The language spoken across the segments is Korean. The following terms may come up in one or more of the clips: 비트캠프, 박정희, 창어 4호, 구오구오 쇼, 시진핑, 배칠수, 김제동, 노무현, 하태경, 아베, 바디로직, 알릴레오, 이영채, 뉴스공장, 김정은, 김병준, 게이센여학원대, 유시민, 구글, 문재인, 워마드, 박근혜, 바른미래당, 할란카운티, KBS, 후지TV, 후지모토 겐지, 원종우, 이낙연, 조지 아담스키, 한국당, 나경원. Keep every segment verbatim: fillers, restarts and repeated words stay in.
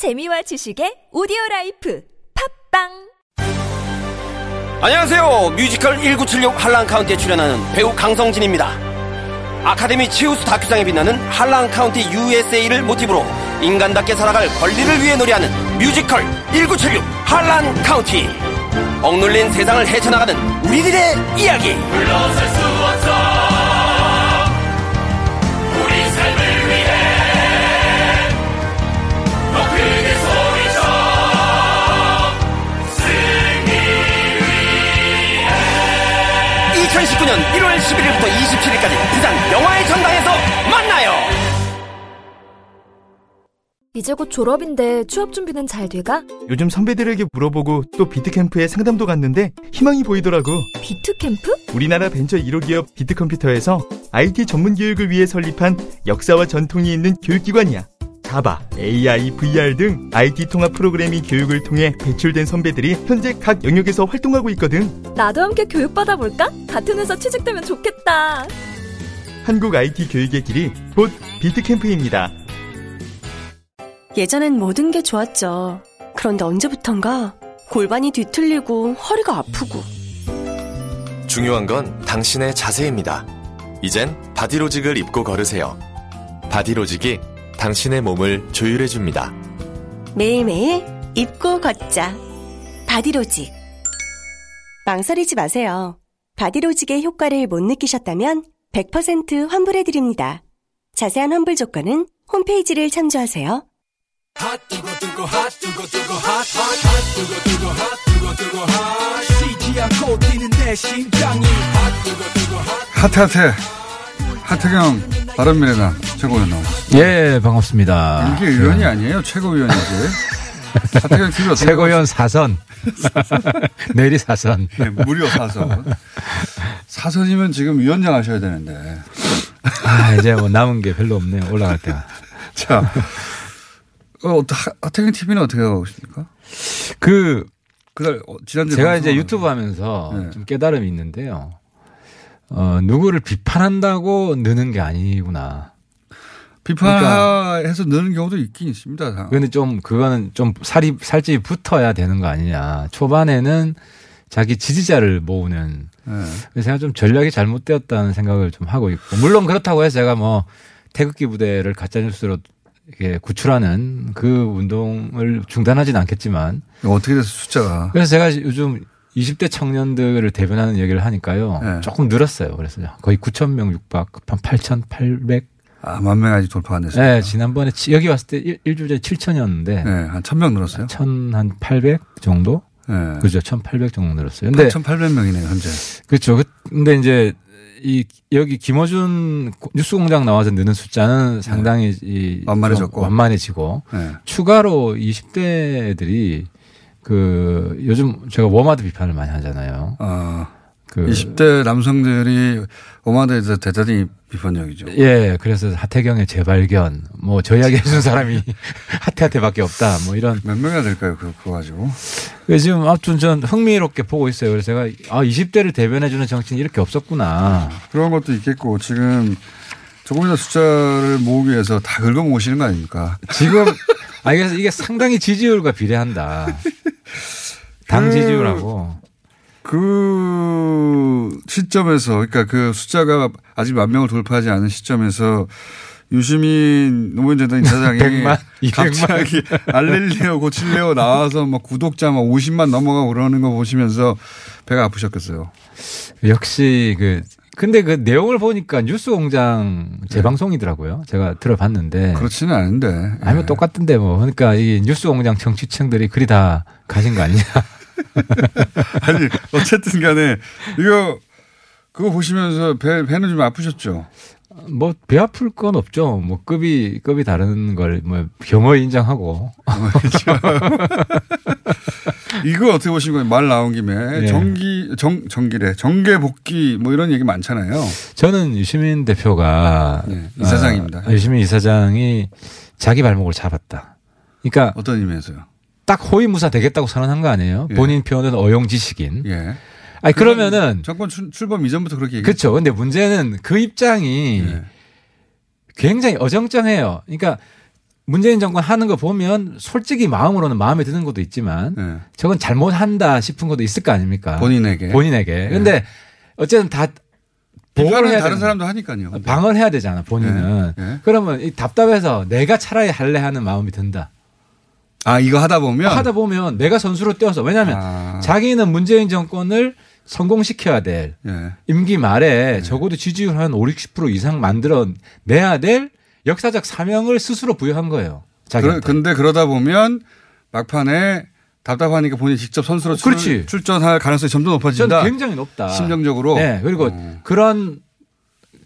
재미와 지식의 오디오라이프 팝빵. 안녕하세요. 뮤지컬 천구백칠십육 할란카운티에 출연하는 배우 강성진입니다. 아카데미 최우수 다큐상에 빛나는 할란카운티 유에스에이를 모티브로 인간답게 살아갈 권리를 위해 노래하는 뮤지컬 천구백칠십육 할란카운티. 억눌린 세상을 헤쳐나가는 우리들의 이야기. 물러설 수 없어 우리 삶을 위해 더 크게 소리쳐 승리 위해. 이천십구년 일월 십일일부터 이십칠일까지 부산 영화의 전당에서 만나요. 이제 곧 졸업인데 취업 준비는 잘 돼가? 요즘 선배들에게 물어보고 또 비트캠프에 상담도 갔는데 희망이 보이더라고. 비트캠프? 우리나라 벤처 일 호 기업 비트컴퓨터에서 아이티 전문 교육을 위해 설립한 역사와 전통이 있는 교육기관이야. 자바, 에이아이, 브이아르 등 아이티 통합 프로그래밍 교육을 통해 배출된 선배들이 현재 각 영역에서 활동하고 있거든. 나도 함께 교육받아볼까? 같은 회사 취직되면 좋겠다. 한국 아이티 교육의 길이 곧 비트캠프입니다. 예전엔 모든 게 좋았죠. 그런데 언제부턴가 골반이 뒤틀리고 허리가 아프고. 중요한 건 당신의 자세입니다. 이젠 바디로직을 입고 걸으세요. 바디로직이 당신의 몸을 조율해줍니다. 매일매일 입고 걷자. 바디로직. 망설이지 마세요. 바디로직의 효과를 못 느끼셨다면 백 퍼센트 환불해드립니다. 자세한 환불 조건은 홈페이지를 참조하세요. 핫 두고 두고 핫 두고 두고 핫핫핫 두고 두고 핫 두고 두고 핫 쉬지 않고 뛰는 내 심장이 핫 두고 두고 핫 핫핫해. 하태경 바른미래당 최고위원 나오셨습니다. 예, 반갑습니다. 이게 의원이 아니에요? 최고위원이지. 하태경 티비 어떻게 최고위원 사선. 내일이 사선. 네, 무료 사선. 사선이면 지금 위원장 하셔야 되는데. 아, 이제 뭐 남은 게 별로 없네요. 올라갈 때가. 자. 어, 하태경 티비는 어떻게 하고 계십니까? 그, 그날, 지난주에. 제가 이제 유튜브 하면서 네. 좀 깨달음이 있는데요. 어, 누구를 비판한다고 느는 게 아니구나. 비판해서 그러니까, 느는 경우도 있긴 있습니다. 근데 좀, 그거는 좀 살이, 살집이 붙어야 되는 거 아니냐. 초반에는 자기 지지자를 모으는. 네. 제가 좀 전략이 잘못되었다는 생각을 좀 하고 있고. 물론 그렇다고 해서 제가 뭐 태극기 부대를 가짜뉴스로 예, 구출하는 그 운동을 중단하진 않겠지만. 어떻게 돼서 숫자가. 그래서 제가 요즘 이십 대 청년들을 대변하는 얘기를 하니까요. 네. 조금 늘었어요. 그래서 거의 구천 명 육박, 한 팔천팔백. 아, 만 명 아직 돌파 안 됐어요. 네, 지난번에 여기 왔을 때 일주일 전에 칠천이었는데. 네, 한 천 명 늘었어요. 천팔백 정도? 네. 그죠. 천팔백 정도 늘었어요. 근데. 천팔백 명이네요, 현재. 그렇죠. 근데 이제. 이 여기 김어준 뉴스공장 나와서 느는 숫자는 상당히 네. 이 완만해졌고 완만해지고 네. 추가로 이십 대 애들이 그 요즘 제가 워마드 비판을 많이 하잖아요. 아, 그 이십 대 남성들이 워마드에서 대단히 비판적이죠. 예, 그래서 하태경의 재발견, 뭐 저 이야기 해준 사람이 하태하태밖에 없다, 뭐 이런 몇 명이나 될까요, 그거 가지고? 지금 아무튼 전 흥미롭게 보고 있어요. 그래서 제가 아 이십 대를 대변해주는 정치는 이렇게 없었구나. 그런 것도 있겠고 지금 조금이라도 숫자를 모으기 위해서 다 긁어 모으시는 거 아닙니까? 지금 아 그래서 이게 상당히 지지율과 비례한다. 당 지지율하고. 그 시점에서 그러니까 그 숫자가 아직 만 명을 돌파하지 않은 시점에서 유시민 노무현 재단 이사장이 백만, 이백만 갑자기 알릴레오 고칠레오 나와서 막 구독자 막 오십만 넘어가고 그러는 거 보시면서 배가 아프셨겠어요. 역시 그 근데 그 내용을 보니까 뉴스공장 재방송이더라고요. 제가 들어봤는데. 그렇지는 않은데. 아니면 똑같은데 뭐 그러니까 이 뉴스공장 정치층들이 그리 다 가신 거 아니냐. 아니 어쨌든 간에 이거 그거 보시면서 배, 배는 좀 아프셨죠? 뭐 배 아플 건 없죠. 뭐 급이 급이 다른 걸 뭐 겸허히 인정하고. 이거 어떻게 보시면 말 나온 김에 네. 정기 정 정기래 정계 복귀 뭐 이런 얘기 많잖아요. 저는 유시민 대표가 네, 이사장입니다. 아, 유시민 이사장이 자기 발목을 잡았다. 그러니까 어떤 의미에서요? 딱 호위무사 되겠다고 선언한 거 아니에요? 예. 본인 표현은 어용지식인. 예. 아니 그러면은 정권 출범 이전부터 그렇게 얘기했죠. 그렇죠. 근데 문제는 그 입장이 예. 굉장히 어정쩡해요. 그러니까 문재인 정권 하는 거 보면 솔직히 마음으로는 마음에 드는 것도 있지만 네. 저건 잘못한다 싶은 것도 있을 거 아닙니까? 본인에게. 본인에게. 그런데 네. 어쨌든 다 보호를 해야 다른 사람도 하니까요. 방어를 해야 되잖아 본인은. 네. 네. 그러면 이 답답해서 내가 차라리 할래 하는 마음이 든다. 아 이거 하다 보면? 하다 보면 내가 선수로 뛰어서 왜냐하면 아. 자기는 문재인 정권을 성공시켜야 될 네. 임기 말에 네. 적어도 지지율 한 오십, 육십 퍼센트 이상 만들어내야 될 역사적 사명을 스스로 부여한 거예요. 자기한테. 그런데 그러다 보면 막판에 답답하니까 본인이 직접 선수로 출, 출전할 가능성이 점점 높아진다. 굉장히 높다. 심정적으로. 네. 그리고 어. 그런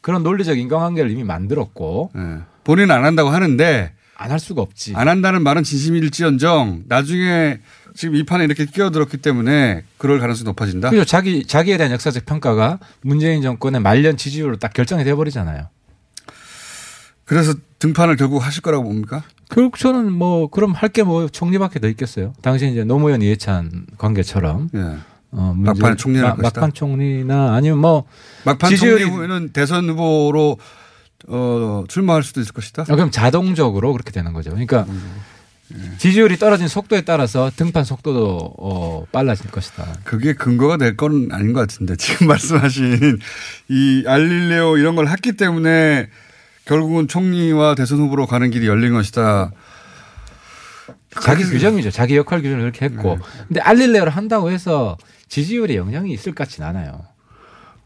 그런 논리적 인간관계를 이미 만들었고. 네. 본인은 안 한다고 하는데. 안 할 수가 없지. 안 한다는 말은 진심일지언정 나중에 지금 이 판에 이렇게 끼어들었기 때문에 그럴 가능성이 높아진다. 그렇죠. 자기, 자기에 대한 역사적 평가가 문재인 정권의 말년 지지율로 딱 결정이 되어버리잖아요. 그래서 등판을 결국 하실 거라고 봅니까? 결국 저는 뭐 그럼 할 게 뭐 총리밖에 더 있겠어요. 당시 이제 노무현 이해찬 관계처럼 예. 어, 막판 총리나 마, 막판 총리나 아니면 뭐 막판 지지율이 총리 후에는 대선 후보로 어, 출마할 수도 있을 것이다. 어, 그럼 자동적으로 그렇게 되는 거죠. 그러니까 예. 지지율이 떨어진 속도에 따라서 등판 속도도 어, 빨라질 것이다. 그게 근거가 될 건 아닌 것 같은데 지금 말씀하신 이 알릴레오 이런 걸 했기 때문에. 결국은 총리와 대선 후보로 가는 길이 열린 것이다. 자기 규정이죠. 자기 역할 규정을 그렇게 했고. 네. 근데 알릴레오를 한다고 해서 지지율에 영향이 있을 것 같진 않아요.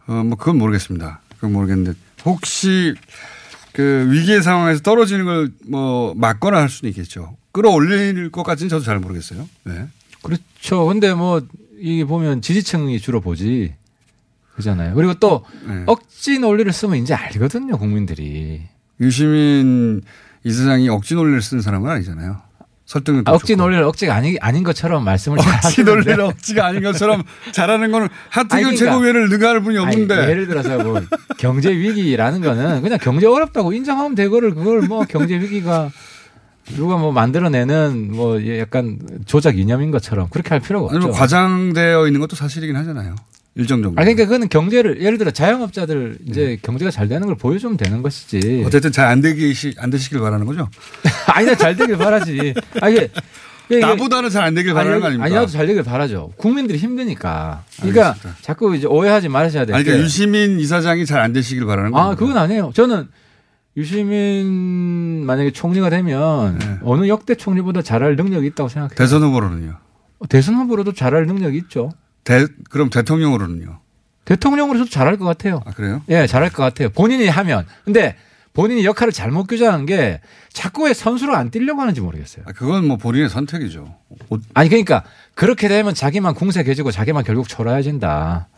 어, 뭐 그건 모르겠습니다. 그건 모르겠는데 혹시 그 위기의 상황에서 떨어지는 걸 뭐 막거나 할 수는 있겠죠. 끌어올릴 것까지는 저도 잘 모르겠어요. 네. 그렇죠. 근데 뭐 이게 보면 지지층이 주로 보지. 그잖아요. 그리고 또 네. 억지 논리를 쓰면 이제 알거든요, 국민들이. 유시민 이사장이 억지 논리를 쓰는 사람은 아니잖아요. 설득을 아, 억지 좋고. 논리를 억지가 아니, 아닌 것처럼 말씀을 잘하시는데. 억지 논리를 억지가 아닌 것처럼 잘하는 거는 하태경 최고위원을 능가할 분이 없는데. 아니, 예를 들어서 뭐 경제 위기라는 거는 그냥 경제 어렵다고 인정하면 되거를 그걸 뭐 경제 위기가 누가 뭐 만들어내는 뭐 약간 조작 이념인 것처럼 그렇게 할 필요가 없죠. 과장되어 있는 것도 사실이긴 하잖아요. 일정 정도. 아 그러니까 그거는 경제를 예를 들어 자영업자들 이제 네. 경제가 잘 되는 걸 보여주면 되는 것이지. 어쨌든 잘 안 되기 안 되시길 바라는 거죠? 아니 잘 되길 바라지. 아니, 이게, 이게, 나보다는 잘 안 되길 바라는 아니, 거 아닙니까? 아니 나도 잘 되길 바라죠. 국민들이 힘드니까. 그러니까 알겠습니다. 자꾸 이제 오해하지 말아야 돼. 그러니까 유시민 이사장이 잘 안 되시길 바라는 거. 아 그건 아니에요. 저는 유시민 만약에 총리가 되면 네. 어느 역대 총리보다 잘할 능력이 있다고 생각해요. 대선 후보로는요? 대선 후보로도 잘할 능력이 있죠. 대, 그럼 대통령으로는요? 대통령으로서도 잘할 것 같아요. 아, 그래요? 예, 잘할 것 같아요. 본인이 하면. 근데 본인이 역할을 잘못 규정한 게 자꾸 왜 선수로 안 뛰려고 하는지 모르겠어요. 아, 그건 뭐 본인의 선택이죠. 옷. 아니, 그러니까 그렇게 되면 자기만 궁색해지고 자기만 결국 초라해진다.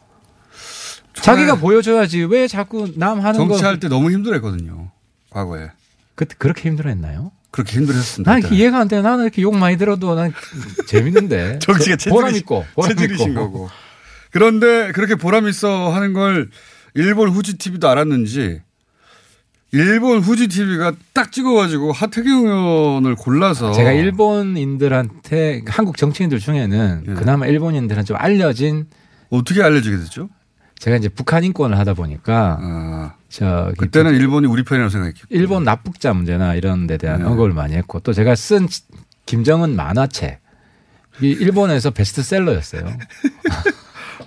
초라해. 자기가 보여줘야지 왜 자꾸 남 하는 거. 정치할 건. 때 너무 힘들어 했거든요. 과거에. 그, 그렇게 힘들어 했나요? 그렇게 힘들었습니다. 난 이해가 안 돼. 나는 이렇게 욕 많이 들어도 난 재밌는데. 정치가 체질이, 보람 있고. 보람 체질이신 있고. 거고. 그런데 그렇게 보람 있어 하는 걸 일본 후지티비도 알았는지 일본 후지티비가 딱 찍어가지고 하태경 의원을 골라서. 제가 일본인들한테 한국 정치인들 중에는 예. 그나마 일본인들은 좀 알려진. 어떻게 알려지게 됐죠? 제가 이제 북한 인권을 하다 보니까. 아. 저 그때는 일본이 우리 편이라고 생각했죠. 일본 납북자 문제나 이런 데 대한 네. 언급을 많이 했고 또 제가 쓴 김정은 만화책. 이 일본에서 베스트셀러였어요.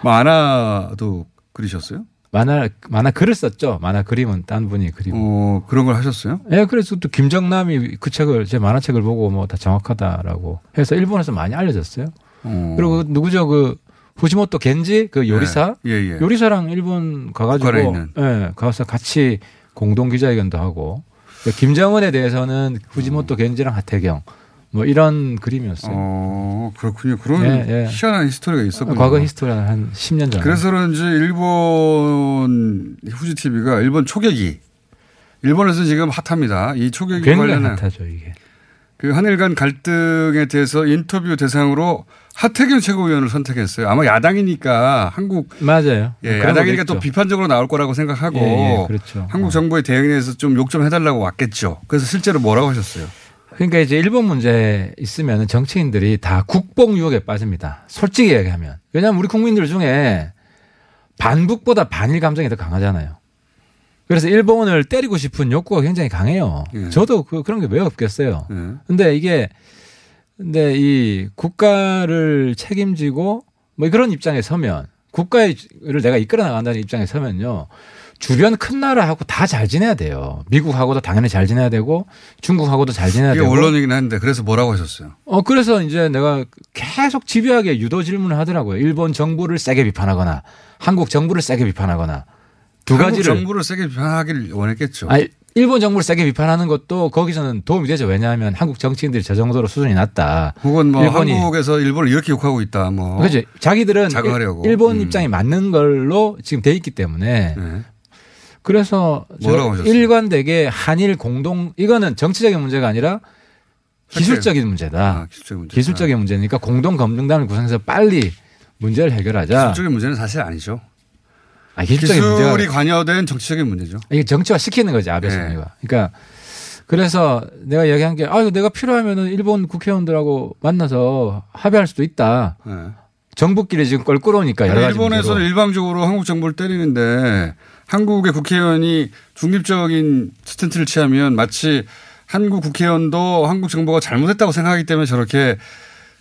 만화도 그리셨어요? 만화 만화 글을 썼죠. 만화 그림은 딴 분이 그리고. 어, 그런 걸 하셨어요? 예, 네, 그래서 또 김정남이 그 책을 제 만화책을 보고 뭐 다 정확하다라고 해서 일본에서 많이 알려졌어요. 어. 그리고 누구죠? 그 후지모토 겐지 그 요리사 예, 예, 예. 요리사랑 일본 가가지고 예, 가서 같이 공동 기자회견도 하고 김정은에 대해서는 후지모토 어. 겐지랑 하태경 뭐 이런 그림이었어요. 어, 그렇군요. 그런 예, 예. 희한한 히스토리가 있었군요. 과거 히스토리는 한 십 년 전. 그래서 그런지 일본 후지티비가 일본 초계기 일본에서 지금 핫합니다. 이 초계기 관련한 핫하죠 이게. 그 한일 간 갈등에 대해서 인터뷰 대상으로 하태경 최고위원을 선택했어요. 아마 야당이니까 한국. 맞아요. 예, 야당이니까 또 비판적으로 나올 거라고 생각하고. 예, 예, 그렇죠. 한국 정부의 대응에 대해서 좀 욕 좀 해달라고 왔겠죠. 그래서 실제로 뭐라고 하셨어요? 그러니까 이제 일본 문제 있으면 정치인들이 다 국뽕 유혹에 빠집니다. 솔직히 얘기하면. 왜냐하면 우리 국민들 중에 반북보다 반일 감정이 더 강하잖아요. 그래서 일본을 때리고 싶은 욕구가 굉장히 강해요. 예. 저도 그, 그런 게 왜 없겠어요. 예. 근데 이게, 근데 이 국가를 책임지고 뭐 그런 입장에 서면, 국가를 내가 이끌어 나간다는 입장에 서면요. 주변 큰 나라하고 다 잘 지내야 돼요. 미국하고도 당연히 잘 지내야 되고 중국하고도 잘 지내야 되고. 이게 언론이긴 한데 그래서 뭐라고 하셨어요? 어, 그래서 이제 내가 계속 집요하게 유도 질문을 하더라고요. 일본 정부를 세게 비판하거나 한국 정부를 세게 비판하거나 두 가지를. 한국 정부를 세게 비판하길 원했겠죠. 아니, 일본 정부를 세게 비판하는 것도 거기서는 도움이 되죠. 왜냐하면 한국 정치인들이 저 정도로 수준이 낮다. 혹은 뭐 일본이 한국에서 일본을 이렇게 욕하고 있다. 뭐. 그렇죠. 자기들은 자긍하려고. 일본 음. 입장이 맞는 걸로 지금 돼 있기 때문에. 네. 그래서 일관되게 한일 공동 이거는 정치적인 문제가 아니라 기술적인 문제다. 아, 기술적인, 문제다. 기술적인 문제니까 공동 검증단을 구성해서 빨리 문제를 해결하자. 기술적인 문제는 사실 아니죠. 아, 기술적인 기술이 문제가 관여된 정치적인 문제죠. 이게 정치화 시키는 거지 아베 총리가. 네. 그러니까 그래서 내가 얘기한 게 아, 내가 필요하면은 일본 국회의원들하고 만나서 합의할 수도 있다. 네. 정부끼리 지금 껄끄러우니까 여러 가지 일본에서는 문제로. 일방적으로 한국 정부를 때리는데. 한국의 국회의원이 중립적인 스탠스를 취하면 마치 한국 국회의원도 한국 정부가 잘못했다고 생각하기 때문에 저렇게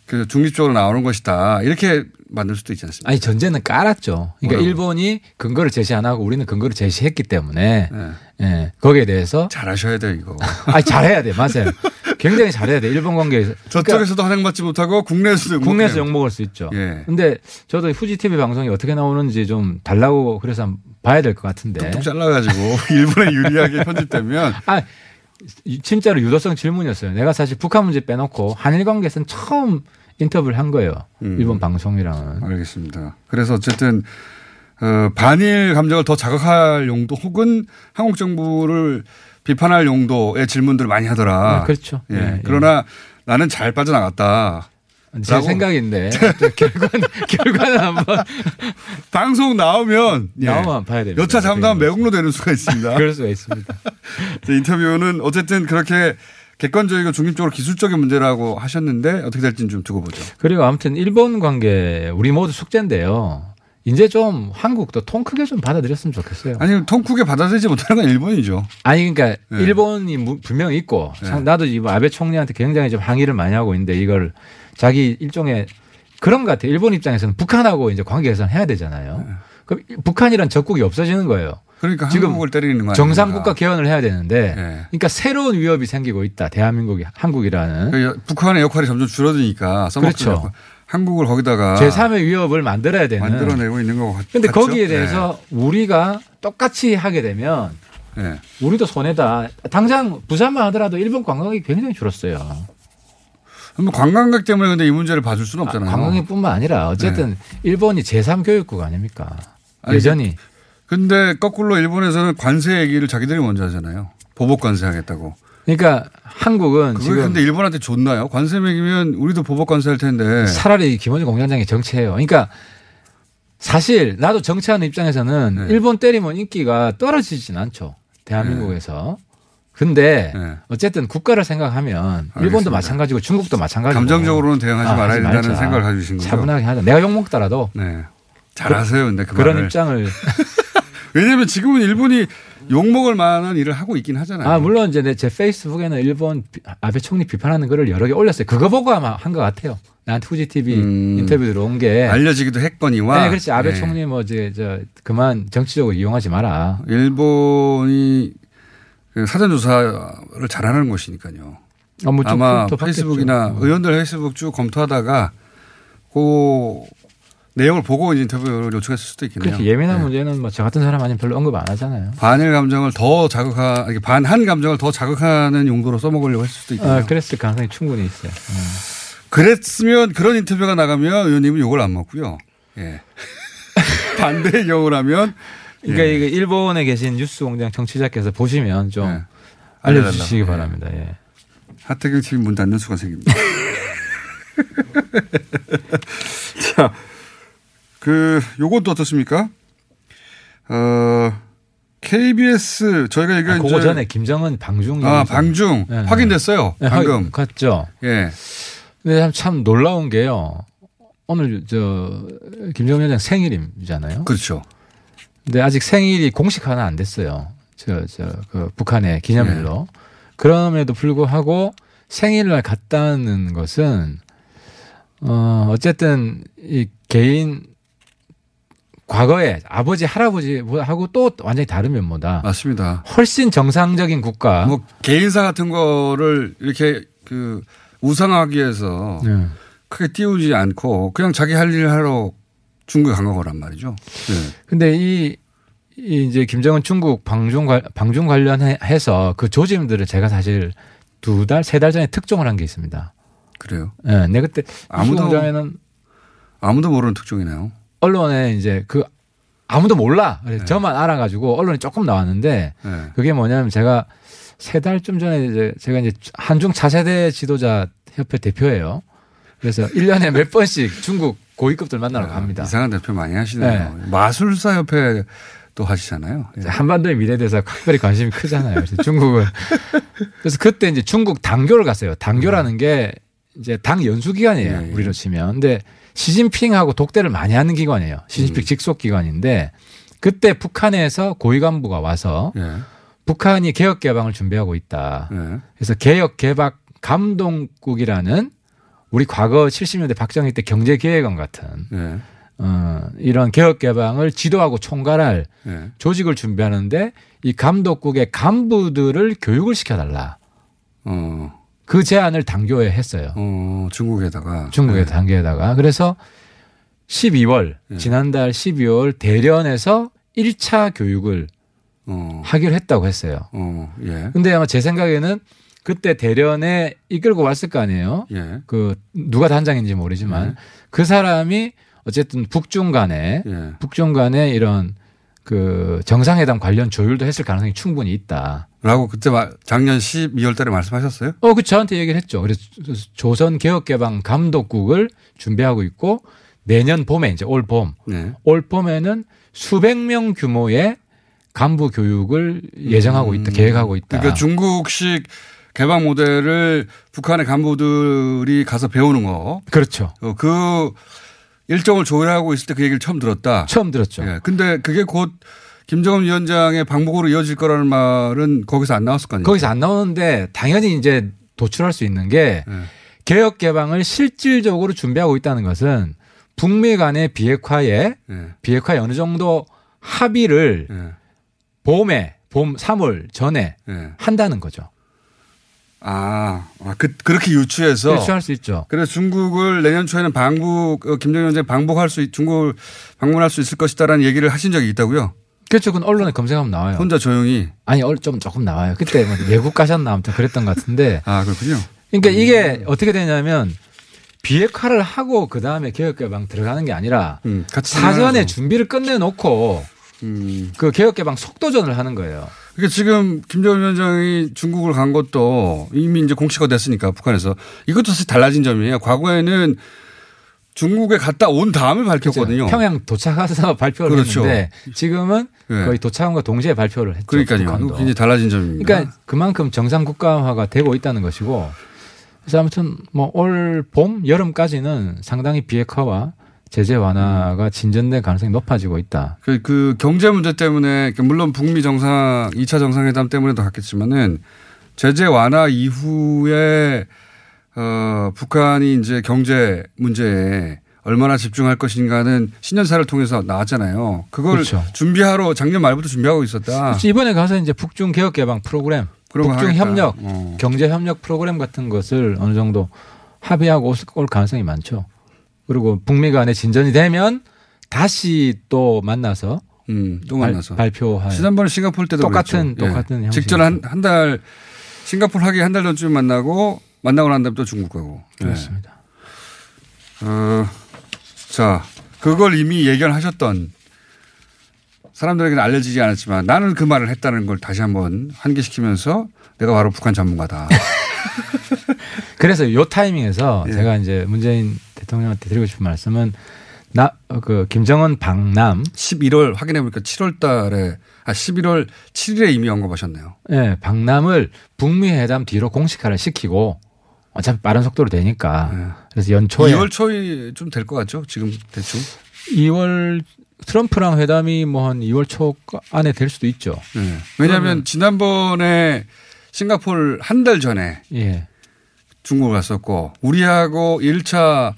그 중립적으로 나오는 것이다. 이렇게 만들 수도 있지 않습니까? 아니, 전제는 깔았죠. 그러니까 뭐라고? 일본이 근거를 제시 안 하고 우리는 근거를 제시했기 때문에 네. 네. 거기에 대해서. 잘하셔야 돼요, 이거. 아니, 잘해야 돼. 맞아요. 굉장히 잘해야 돼. 일본 관계에서. 저쪽에서도 그러니까 환영받지 못하고 국내에서도 욕먹어요. 국내에서 욕먹을 수 있죠. 그런데 예. 저도 후지티비 방송이 어떻게 나오는지 좀 달라고 그래서 한번 봐야 될 것 같은데. 뚝뚝 잘라가지고 일본에 유리하게 편집되면. 아, 진짜로 유도성 질문이었어요. 내가 사실 북한 문제 빼놓고 한일 관계에서는 처음 인터뷰를 한 거예요. 음. 일본 방송이랑은. 알겠습니다. 그래서 어쨌든 어, 반일 감정을 더 자극할 용도 혹은 한국 정부를 비판할 용도의 질문들을 많이 하더라. 네, 그렇죠. 예. 네, 그러나 예. 나는 잘 빠져나갔다. 제 라고. 생각인데 결과는, 결과는 한번 방송 나오면 예. 나오면 봐야 됩니다. 여차 잠깐 매국노 되는 수가 있습니다. 그럴 수가 있습니다. 인터뷰는 어쨌든 그렇게 객관적이고 중립적으로 기술적인 문제라고 하셨는데 어떻게 될지는 좀 두고 보죠. 그리고 아무튼 일본 관계 우리 모두 숙제인데요. 이제 좀 한국도 통 크게 좀 받아들였으면 좋겠어요. 아니, 통 크게 받아들이지 못하는 건 일본이죠. 아니, 그러니까 네. 일본이 분명히 있고 네. 나도 지금 아베 총리한테 굉장히 좀 항의를 많이 하고 있는데 이걸 자기 일종의 그런 것 같아요. 일본 입장에서는 북한하고 이제 관계 개선해야 되잖아요. 네. 그럼 북한이란 적국이 없어지는 거예요. 그러니까 지금 한국을 때리는 거 정상국가 개헌을 해야 되는데 네. 그러니까 새로운 위협이 생기고 있다. 대한민국이 한국이라는. 그러니까 북한의 역할이 점점 줄어드니까. 그렇죠. 역할. 한국을 거기다가 제삼의 위협을 만들어야 되는 만들어내고 있는 것 같죠. 그런데 거기에 대해서 네. 우리가 똑같이 하게 되면 네. 우리도 손해다. 당장 부산만 하더라도 일본 관광객이 굉장히 줄었어요. 관광객 때문에 근데 이 문제를 봐줄 수는 없잖아요. 아, 관광객뿐만 아니라 어쨌든 네. 일본이 제삼 교육국 아닙니까? 아니, 여전히. 근데 거꾸로 일본에서는 관세 얘기를 자기들이 먼저 하잖아요. 보복 관세하겠다고. 그러니까 한국은 지금 근데 일본한테 줬나요? 관세 매기면 우리도 보복 관세할 텐데. 차라리 김원준 공장장이 정치해요. 그러니까 사실 나도 정치하는 입장에서는 네. 일본 때리면 인기가 떨어지진 않죠. 대한민국에서. 네. 근데 네. 어쨌든 국가를 생각하면 알겠습니다. 일본도 마찬가지고 중국도 마찬가지고. 감정적으로는 대응하지 아, 말아야 된다는 말자. 생각을 가지고 계신 거죠. 차분하게 하자. 내가 욕먹더라도. 네. 잘하세요. 근데 그 그런 말을. 입장을. 왜냐하면 지금은 일본이 욕먹을 만한 일을 하고 있긴 하잖아요. 아, 물론 이제 제 페이스북에는 일본 아베 총리 비판하는 글을 여러 개 올렸어요. 그거 보고 아마 한 것 같아요. 나한테 후지티비 음, 인터뷰 들어온 게. 알려지기도 했거니와. 네, 그렇지. 아베 네. 총리 뭐 이제 저 그만 정치적으로 이용하지 마라. 일본이 사전조사를 잘하는 곳이니까요. 아, 뭐 아마 페이스북이나 받겠죠. 의원들 페이스북 쭉 검토하다가 그 내용을 보고 인터뷰를 요청했을 수도 있겠네요. 그렇지. 예민한 네. 문제는 뭐 저 같은 사람 아니면 별로 언급 안 하잖아요. 반일 감정을 더 자극하, 반한 감정을 더 자극하는 용도로 써먹으려고 했을 수도 있겠네요. 아, 그랬을 가능성이 충분히 있어요. 음. 그랬으면 그런 인터뷰가 나가면 의원님은 욕을 안 먹고요. 예. 반대의 경우라면. 그러니까 예. 일본에 계신 뉴스공장 청취자께서 보시면 좀 예. 알려주시기 예. 바랍니다. 예. 하태경 티비 문 닫는 수가 생깁니다. 자. 그, 요것도 어떻습니까? 어, 케이비에스 저희가 얘기한. 아, 그거 전에 김정은 방중. 아, 방중. 네, 확인됐어요. 네, 방금. 갔죠. 예. 근데 참 놀라운 게요. 오늘 저, 김정은 위원장 생일이잖아요. 그렇죠. 근데 아직 생일이 공식화는 안 됐어요. 저, 저, 그 북한의 기념일로. 네. 그럼에도 불구하고 생일날 갔다는 것은 어, 어쨌든 이 개인 과거에 아버지 할아버지하고 또 완전히 다른 면모다. 맞습니다. 훨씬 정상적인 국가. 뭐 개인사 같은 거를 이렇게 그 우상하기 위해서 네. 크게 띄우지 않고 그냥 자기 할 일 하러 중국에 간 거란 말이죠. 그런데 네. 이, 이 이제 김정은 중국 방중 방중 관련해서 그 조짐들을 제가 사실 두 달, 세 달 전에 특종을 한 게 있습니다. 그래요? 네, 네 그때 아무도 아무도 모르는 특종이네요. 언론에 이제 그 아무도 몰라. 그래서 네. 저만 알아가지고 언론에 조금 나왔는데 네. 그게 뭐냐면 제가 세 달쯤 전에 이제 제가 이제 한중 차세대 지도자 협회 대표예요. 그래서 일 년에 몇 번씩 중국 고위급들 만나러 아, 갑니다. 이상한 대표 많이 하시네요. 네. 마술사 협회 또 하시잖아요. 네. 한반도의 미래에 대해서 특별히 관심이 크잖아요. 그래서 중국은. 그래서 그때 이제 중국 당교를 갔어요. 당교라는 게 이제 당 연수 기관이에요. 네. 우리로 치면. 근데 시진핑하고 독대를 많이 하는 기관이에요. 시진핑 음. 직속 기관인데 그때 북한에서 고위 간부가 와서 예. 북한이 개혁 개방을 준비하고 있다. 예. 그래서 개혁 개방 감동국이라는 우리 과거 칠십 년대 박정희 때 경제기획원 같은 예. 어, 이런 개혁 개방을 지도하고 총괄할 예. 조직을 준비하는데 이 감독국의 간부들을 교육을 시켜달라. 어. 그 제안을 당교에 했어요. 어, 중국에다가. 중국에 네. 당교에다가. 그래서 십이월 네. 지난달 십이월 대련에서 일 차 교육을 어. 하기로 했다고 했어요. 어, 예. 근데 아마 제 생각에는 그때 대련에 이끌고 왔을 거 아니에요. 예. 그 누가 단장인지 모르지만 예. 그 사람이 어쨌든 북중 간에 예. 북중 간에 이런 그 정상회담 관련 조율도 했을 가능성이 충분히 있다. 라고 그때 작년 십이월 달에 말씀하셨어요? 어, 그 저한테 얘기를 했죠. 그래서 조선개혁개방 감독국을 준비하고 있고 내년 봄에 이제 올 봄, 네. 올 봄에는 수백 명 규모의 간부 교육을 예정하고 있다, 음. 계획하고 있다. 그러니까 중국식 개방 모델을 북한의 간부들이 가서 배우는 거. 그렇죠. 그 일정을 조율하고 있을 때 그 얘기를 처음 들었다. 처음 들었죠. 예. 근데 그게 곧 김정은 위원장의 방북으로 이어질 거라는 말은 거기서 안 나왔을 거 아니에요? 거기서 안 나오는데 당연히 이제 도출할 수 있는 게 네. 개혁 개방을 실질적으로 준비하고 있다는 것은 북미 간의 비핵화에 네. 비핵화에 어느 정도 합의를 네. 봄에 봄 삼월 전에 네. 한다는 거죠. 아, 그, 그렇게 유추해서. 유추할 수 있죠. 그래서 중국을 내년 초에는 방북, 김정은 위원장이 방북할 수, 중국을 방문할 수 있을 것이다라는 얘기를 하신 적이 있다고요? 그렇죠. 그건 언론에 검색하면 나와요. 혼자 조용히? 아니, 좀, 조금 나와요. 그때 뭐 외국 가셨나 아무튼 그랬던 것 같은데. 아, 그렇군요. 그러니까 이게 어떻게 되냐면 비핵화를 하고 그 다음에 개혁개방 들어가는 게 아니라 음, 사전에 해야죠. 준비를 끝내놓고 음. 그 개혁개방 속도전을 하는 거예요. 그러니까 지금 김정은 위원장이 중국을 간 것도 이미 이제 공식화 됐으니까 북한에서 이것도 사실 달라진 점이에요. 과거에는 중국에 갔다 온 다음에 밝혔거든요. 그렇죠. 평양 도착해서 발표를 그렇죠. 했는데 지금은 네. 거의 도착함과 동시에 발표를 했죠. 그러니까요. 굉장히 달라진 점입니다. 그러니까 그만큼 정상국가화가 되고 있다는 것이고 그래서 아무튼 뭐 올 봄 여름까지는 상당히 비핵화와 제재 완화가 진전될 가능성이 높아지고 있다. 그, 그 경제 문제 때문에 물론 북미 정상 이 차 정상회담 때문에도 갔겠지만은 제재 완화 이후에 어, 북한이 이제 경제 문제에 얼마나 집중할 것인가는 신년사를 통해서 나왔잖아요. 그걸 그렇죠. 준비하러 작년 말부터 준비하고 있었다. 그렇지. 이번에 가서 이제 북중 개혁 개방 프로그램, 북중 협력, 어. 경제 협력 프로그램 같은 것을 어느 정도 합의하고 올 가능성이 많죠. 그리고 북미 간의 진전이 되면 다시 또 만나서, 음, 또 만나서 발표할. 지난번에 싱가포르 때도 똑같은 그랬죠. 똑같은 예. 직전 한 한 달 싱가포르 하기 한 달 전쯤 만나고 만나고 난 다음에 또 중국 가고. 그렇습니다. 예. 어, 자 그걸 이미 예견하셨던 사람들에게는 알려지지 않았지만 나는 그 말을 했다는 걸 다시 한번 환기시키면서 내가 바로 북한 전문가다. 그래서 요 타이밍에서 예. 제가 이제 문재인 대통령한테 드리고 싶은 말씀은 나 그 김정은 방남 십일월 확인해 보니까 칠월 달에 아 십일월 칠일에 이미 언급하셨네요. 예, 네, 방남을 북미 회담 뒤로 공식화를 시키고 어차피 빠른 속도로 되니까. 네. 그래서 연초에 이월 초에 좀 될 것 같죠? 지금 대충 이월 트럼프랑 회담이 뭐 한 이월 초 안에 될 수도 있죠. 네. 왜냐하면 지난번에 싱가포르 한 달 전에 예. 중국을 갔었고 우리하고 일 차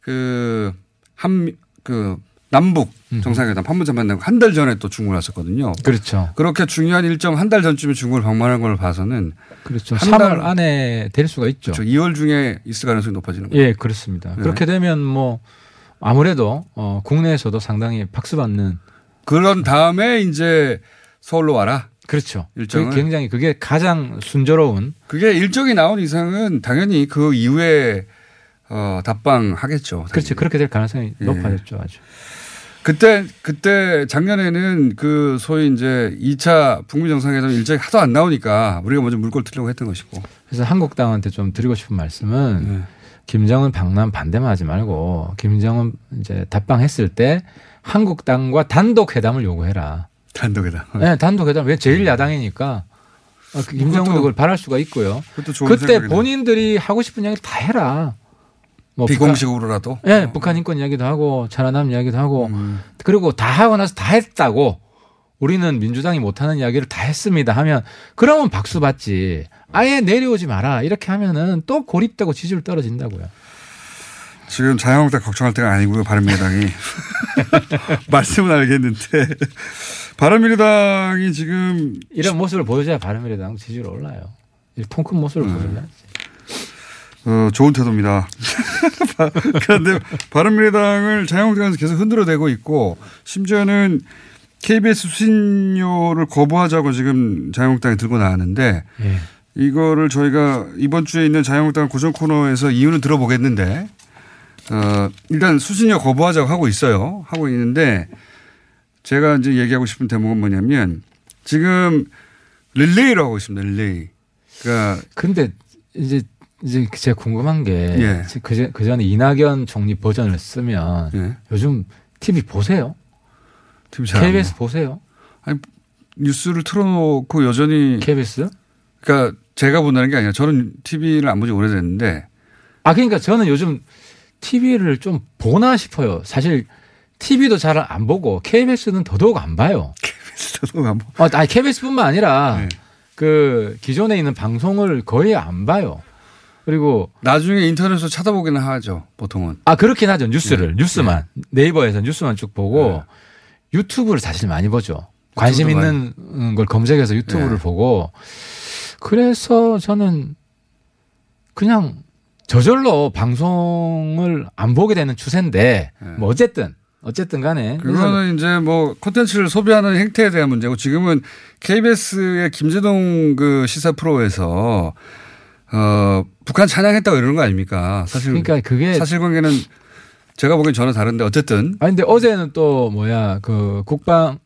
그 한 그 남북 정상회담 판문점 만나고 한 달 전에 또 중국을 갔었거든요. 그렇죠. 그렇게 중요한 일정 한 달 전쯤에 중국을 방문한 걸 봐서는 그렇죠. 삼월 안에 될 수가 있죠. 그렇죠. 이월 중에 있을 가능성이 높아지는 거죠. 예, 그렇습니다. 네. 그렇게 되면 뭐 아무래도 어, 국내에서도 상당히 박수받는 그런 다음에 이제 서울로 와라. 그렇죠. 일정은 굉장히 그게 가장 순조로운. 그게 일정이 나온 이상은 당연히 그 이후에 어, 답방하겠죠. 당연히. 그렇죠. 그렇게 될 가능성이 예. 높아졌죠, 아주. 그때 그때 작년에는 그 소위 이제 이 차 북미 정상회담 일정이 하도 안 나오니까 우리가 먼저 물꼬를 트려고 했던 것이고. 그래서 한국당한테 좀 드리고 싶은 말씀은. 예. 김정은 방남 반대만 하지 말고 김정은 이제 답방했을 때 한국당과 단독 회담을 요구해라. 단독 회담. 네, 단독 회담. 왜 제일 야당이니까 김정은도 그걸 바랄 수가 있고요. 그때 생각이네요. 본인들이 하고 싶은 이야기 다 해라. 뭐 비공식으로라도. 북한, 네, 북한 인권 이야기도 하고 천안함 이야기도 하고 음. 그리고 다 하고 나서 다 했다고 우리는 민주당이 못하는 이야기를 다 했습니다 하면 그러면 박수 받지. 아예 내려오지 마라. 이렇게 하면은 또 고립되고 지지율 떨어진다고요. 지금 자유한국당 걱정할 때가 아니고요. 바른미래당이. 말씀은 알겠는데. 바른미래당이 지금. 이런 모습을 보여줘야 바른미래당 지지율 올라요. 통 큰 모습을 네. 보여줘야지. 어, 좋은 태도입니다. 그런데 바른미래당을 자유한국당에서 계속 흔들어대고 있고 심지어는 케이비에스 수신료를 거부하자고 지금 자유한국당이 들고 나왔는데 예. 이거를 저희가 이번 주에 있는 자유한국당 고정 코너에서 이유는 들어보겠는데 어, 일단 수신료 거부하자고 하고 있어요. 하고 있는데 제가 이제 얘기하고 싶은 대목은 뭐냐면 지금 릴레이로 하고 있습니다. 릴레이. 그러니까 근데 이제 이제 제가 궁금한 게 예. 그, 그 전에 이낙연 총리 버전을 쓰면 예. 요즘 티비 보세요? 케이비에스 보세요? 아니 뉴스를 틀어놓고 여전히 케이비에스? 그러니까 제가 본다는 게 아니라 저는 티비를 안 보지 오래됐는데 아 그러니까 저는 요즘 티비를 좀 보나 싶어요. 사실 티비도 잘 안 보고 케이비에스는 더더욱 안 봐요. 케이비에스 더더욱 안 보. 아니 케이비에스뿐만 아니라 네. 그 기존에 있는 방송을 거의 안 봐요. 그리고 나중에 인터넷으로 찾아보기는 하죠. 보통은. 아 그렇긴 하죠. 뉴스를 네. 뉴스만 네. 네이버에서 뉴스만 쭉 보고. 네. 유튜브를 사실 많이 보죠. 관심 있는 많이. 걸 검색해서 유튜브를 예. 보고 그래서 저는 그냥 저절로 방송을 안 보게 되는 추세인데 예. 뭐 어쨌든 어쨌든 간에 그거는 이제 뭐 콘텐츠를 소비하는 행태에 대한 문제고 지금은 케이비에스의 김제동 그 시사 프로에서 어 북한 찬양했다고 이러는 거 아닙니까? 사실 그러니까 그게 사실관계는 제가 보기엔 전혀 다른데 어쨌든. 아니 근데 어제는 또 뭐야 그 국방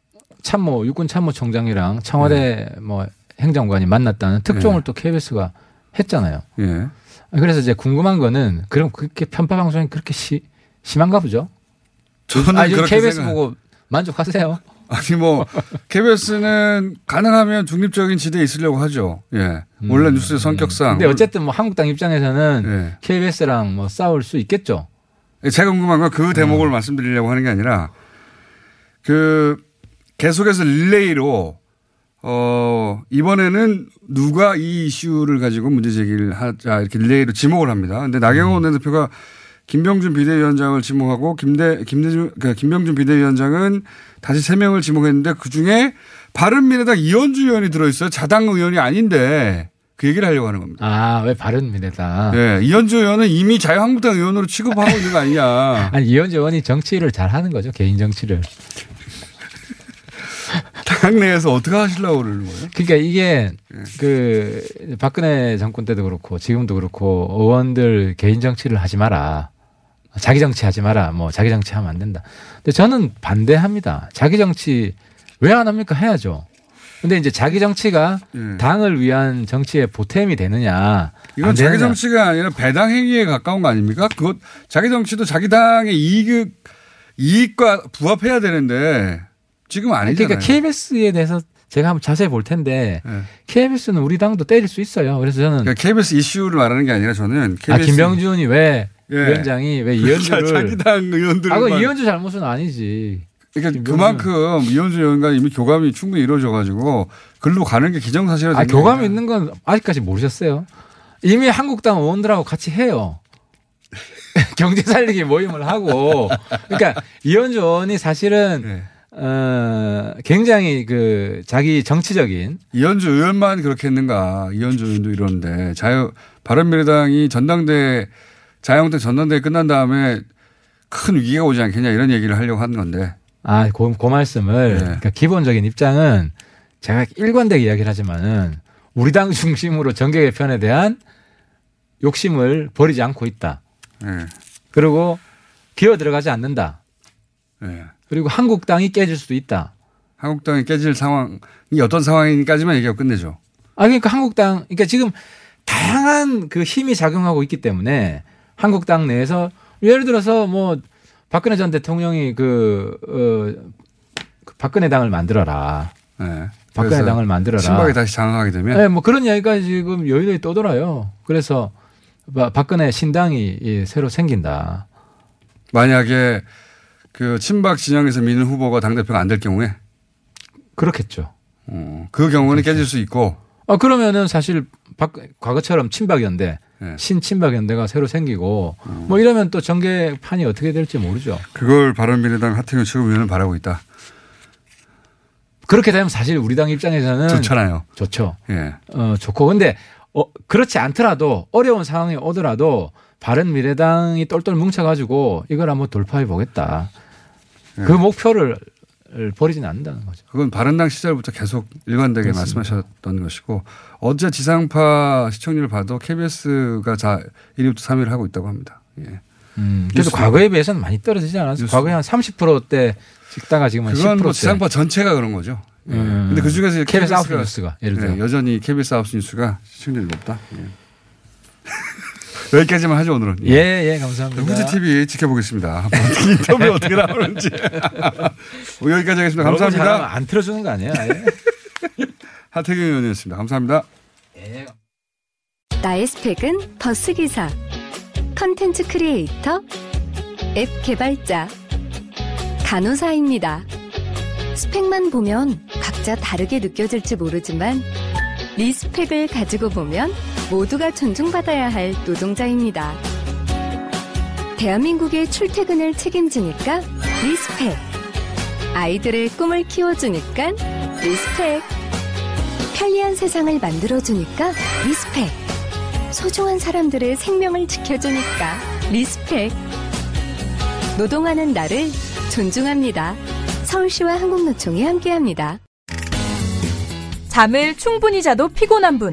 참모 육군 참모총장이랑 청와대 네. 뭐 행정관이 만났다는 특종을 네. 또 케이비에스가 했잖아요. 네. 그래서 이제 궁금한 거는 그럼 그렇게 편파 방송이 그렇게 시, 심한가 보죠? 저는 아니, 그렇게 케이비에스 생각... 보고 만족하세요. 아니 뭐 케이비에스는 가능하면 중립적인 지대에 있으려고 하죠. 예. 원래 음, 뉴스의 성격상. 근데 어쨌든 뭐 한국당 입장에서는 네. 케이비에스랑 뭐 싸울 수 있겠죠. 제가 궁금한 건 그 대목을 음. 말씀드리려고 하는 게 아니라 그 계속해서 릴레이로 어 이번에는 누가 이 이슈를 가지고 문제 제기를 하자 이렇게 릴레이로 지목을 합니다. 그런데 나경원 원내대표가 김병준 비대위원장을 지목하고 김대 김대중 그러니까 김병준 비대위원장은 다시 세 명을 지목했는데 그 중에 바른미래당 이현주 의원이 들어있어요. 자당 의원이 아닌데. 그 얘기를 하려고 하는 겁니다. 아, 왜 바른미래당? 네. 이현주 의원은 이미 자유한국당 의원으로 취급하고 있는 거 아니냐. 아니, 이현주 의원이 정치를 잘 하는 거죠. 개인 정치를. 당내에서 어떻게 하시려고 그러는 거예요? 그러니까 이게 네. 그 박근혜 정권 때도 그렇고 지금도 그렇고 의원들 개인 정치를 하지 마라. 자기 정치 하지 마라. 뭐 자기 정치 하면 안 된다. 근데 저는 반대합니다. 자기 정치 왜 안 합니까? 해야죠. 근데 이제 자기 정치가 예. 당을 위한 정치의 보탬이 되느냐. 이건 자기 정치가 아니라 배당 행위에 가까운 거 아닙니까? 그것 자기 정치도 자기 당의 이익, 이익과 부합해야 되는데 지금 아니잖아요. 그러니까 케이비에스에 대해서 제가 한번 자세히 볼 텐데 예. 케이비에스는 우리 당도 때릴 수 있어요. 그래서 저는. 그러니까 케이비에스 이슈를 말하는 게 아니라 저는. 케이비에스 아, 김병준이 왜 예. 위원장이 왜 이현주를. 자기 당 의원들을. 아, 이현주 잘못은 아니지. 그러니까 그만큼 이현주 의원과는 이미 교감이 충분히 이루어져 가지고 글로 가는 게 기정사실화. 아, 교감이 거야. 있는 건 아직까지 모르셨어요. 이미 한국당 의원들하고 같이 해요. 경제 살리기 모임을 하고. 그러니까 이현주 의원이 사실은 네. 어, 굉장히 그 자기 정치적인. 이현주 의원만 그렇게 했는가. 이현주 의원도 이러는데 자유 바른미래당이 전당대 자유한국당 전당대회 끝난 다음에 큰 위기가 오지 않겠냐 이런 얘기를 하려고 하는 건데. 아, 그, 그 말씀을. 네. 그러니까 기본적인 입장은 제가 일관되게 이야기를 하지만은 우리 당 중심으로 정계 개편에 대한 욕심을 버리지 않고 있다. 네. 그리고 기어 들어가지 않는다. 네. 그리고 한국당이 깨질 수도 있다. 한국당이 깨질 상황이 어떤 상황인까지만 얘기하고 끝내죠. 아, 그러니까 한국당, 그러니까 지금 다양한 그 힘이 작용하고 있기 때문에 한국당 내에서 예를 들어서 뭐 박근혜 전 대통령이 그, 어, 그 박근혜 당을 만들어라. 네. 박근혜 당을 만들어라. 친박이 다시 장악하게 되면. 네, 뭐 그런 이야기가 지금 여의도에 떠돌아요. 그래서 박근혜 신당이 새로 생긴다. 만약에 그 친박 진영에서 미는 후보가 당대표가 안 될 경우에? 그렇겠죠. 어, 그 경우는 그렇죠. 깨질 수 있고. 아, 그러면은 사실 박, 과거처럼 친박연대, 네. 신친박연대가 새로 생기고 음. 뭐 이러면 또 정계판이 어떻게 될지 모르죠. 그걸 바른미래당 하태경 최고위원은 바라고 있다. 그렇게 되면 사실 우리 당 입장에서는 좋잖아요. 좋죠. 예. 어, 좋고. 근데 어, 그렇지 않더라도 어려운 상황이 오더라도 바른미래당이 똘똘 뭉쳐가지고 이걸 한번 돌파해 보겠다. 예. 그 목표를 버리진 않는다는 거죠. 그건 바른당 시절부터 계속 일관되게 그렇습니다. 말씀하셨던 것이고 어제 지상파 시청률을 봐도 케이비에스가 자 일 위부터 삼 위를 하고 있다고 합니다. 예. 음, 그래서 과거에 비해서는 많이 떨어지지 않았어요. 뉴스. 과거에 한 삼십 퍼센트대 찍다가 지금 한 십 퍼센트. 그건 뭐 지상파 전체가 그런 거죠. 음. 근데 그 중에서 케이비에스 아홉 시 뉴스가 예를 들어 네, 여전히 케이비에스 아홉 시 뉴스가 시청률이 높다. 예. 여기까지만 하죠 오늘은. 예, 예, 예 감사합니다. 후지티비 지켜보겠습니다. 인터뷰 어떻게 나오는지. 여기까지 하겠습니다. 감사합니다. 안 틀어주는 거 아니에요? 하태경 의원이었습니다. 감사합니다. 예. 나의 스펙은 버스기사, 콘텐츠 크리에이터, 앱 개발자, 간호사입니다. 스펙만 보면 각자 다르게 느껴질지 모르지만 리스펙을 가지고 보면 모두가 존중받아야 할 노동자입니다. 대한민국의 출퇴근을 책임지니까 리스펙. 아이들의 꿈을 키워주니까 리스펙. 편리한 세상을 만들어주니까 리스펙. 소중한 사람들의 생명을 지켜주니까 리스펙. 노동하는 나를 존중합니다. 서울시와 한국노총이 함께합니다. 잠을 충분히 자도 피곤한 분,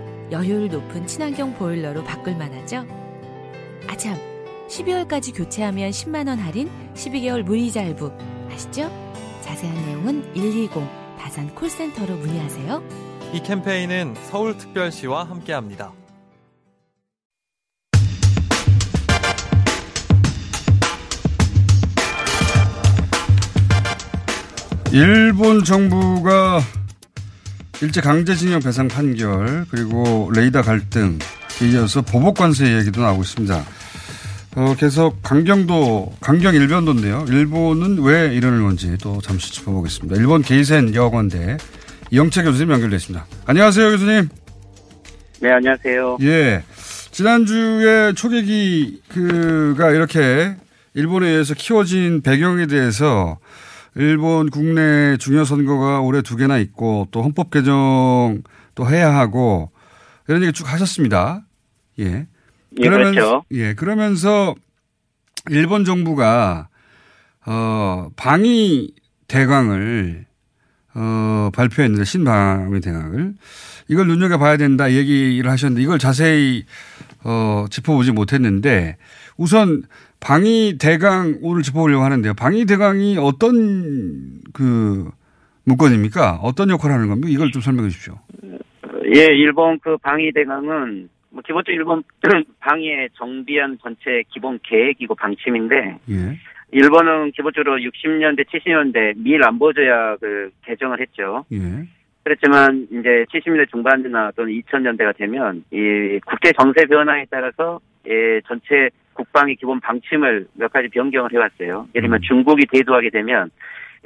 열효율 높은 친환경 보일러로 바꿀 만하죠? 아참, 십이월까지 교체하면 십만 원 할인, 십이 개월 무이자 할부 아시죠? 자세한 내용은 일이공 다산 콜센터로 문의하세요. 이 캠페인은 서울특별시와 함께합니다. 일본 정부가 일제강제징용 배상 판결 그리고 레이더 갈등에 이어서 보복관세 이야기도 나오고 있습니다. 어, 계속 강경도, 강경 일변도인데요. 일본은 왜 이러는 건지 또 잠시 짚어보겠습니다. 일본 게이센여학원대 이영채 교수님 연결되어 있습니다. 안녕하세요 교수님. 네, 안녕하세요. 예, 지난주에 초계기가 이렇게 일본에 의해서 키워진 배경에 대해서 일본 국내 중요 선거가 올해 두 개나 있고 또 헌법 개정도 해야 하고 이런 얘기 쭉 하셨습니다. 예. 예, 그러면서, 그렇죠. 예, 그러면서 일본 정부가 어, 방위 대강을 어, 발표했는데 신방위 대강을 이걸 눈여겨봐야 된다 이 얘기를 하셨는데 이걸 자세히 어, 짚어보지 못했는데 우선 방위 대강 오늘 짚어보려고 하는데요. 방위 대강이 어떤 그 문건입니까? 어떤 역할을 하는 겁니까? 이걸 좀 설명해 주십시오. 예, 일본 그 방위 대강은 뭐 기본적으로 일본 방위에 정비한 전체 기본 계획이고 방침인데 예. 일본은 기본적으로 육십 년대, 칠십 년대 미일 안보조약을 개정을 했죠. 예. 그렇지만 이제 칠십 년대 중반이나 또는 이천 년대가 되면 이 국제 정세 변화에 따라서 예, 전체 국방의 기본 방침을 몇 가지 변경을 해왔어요. 예를 들면 음. 중국이 대두하게 되면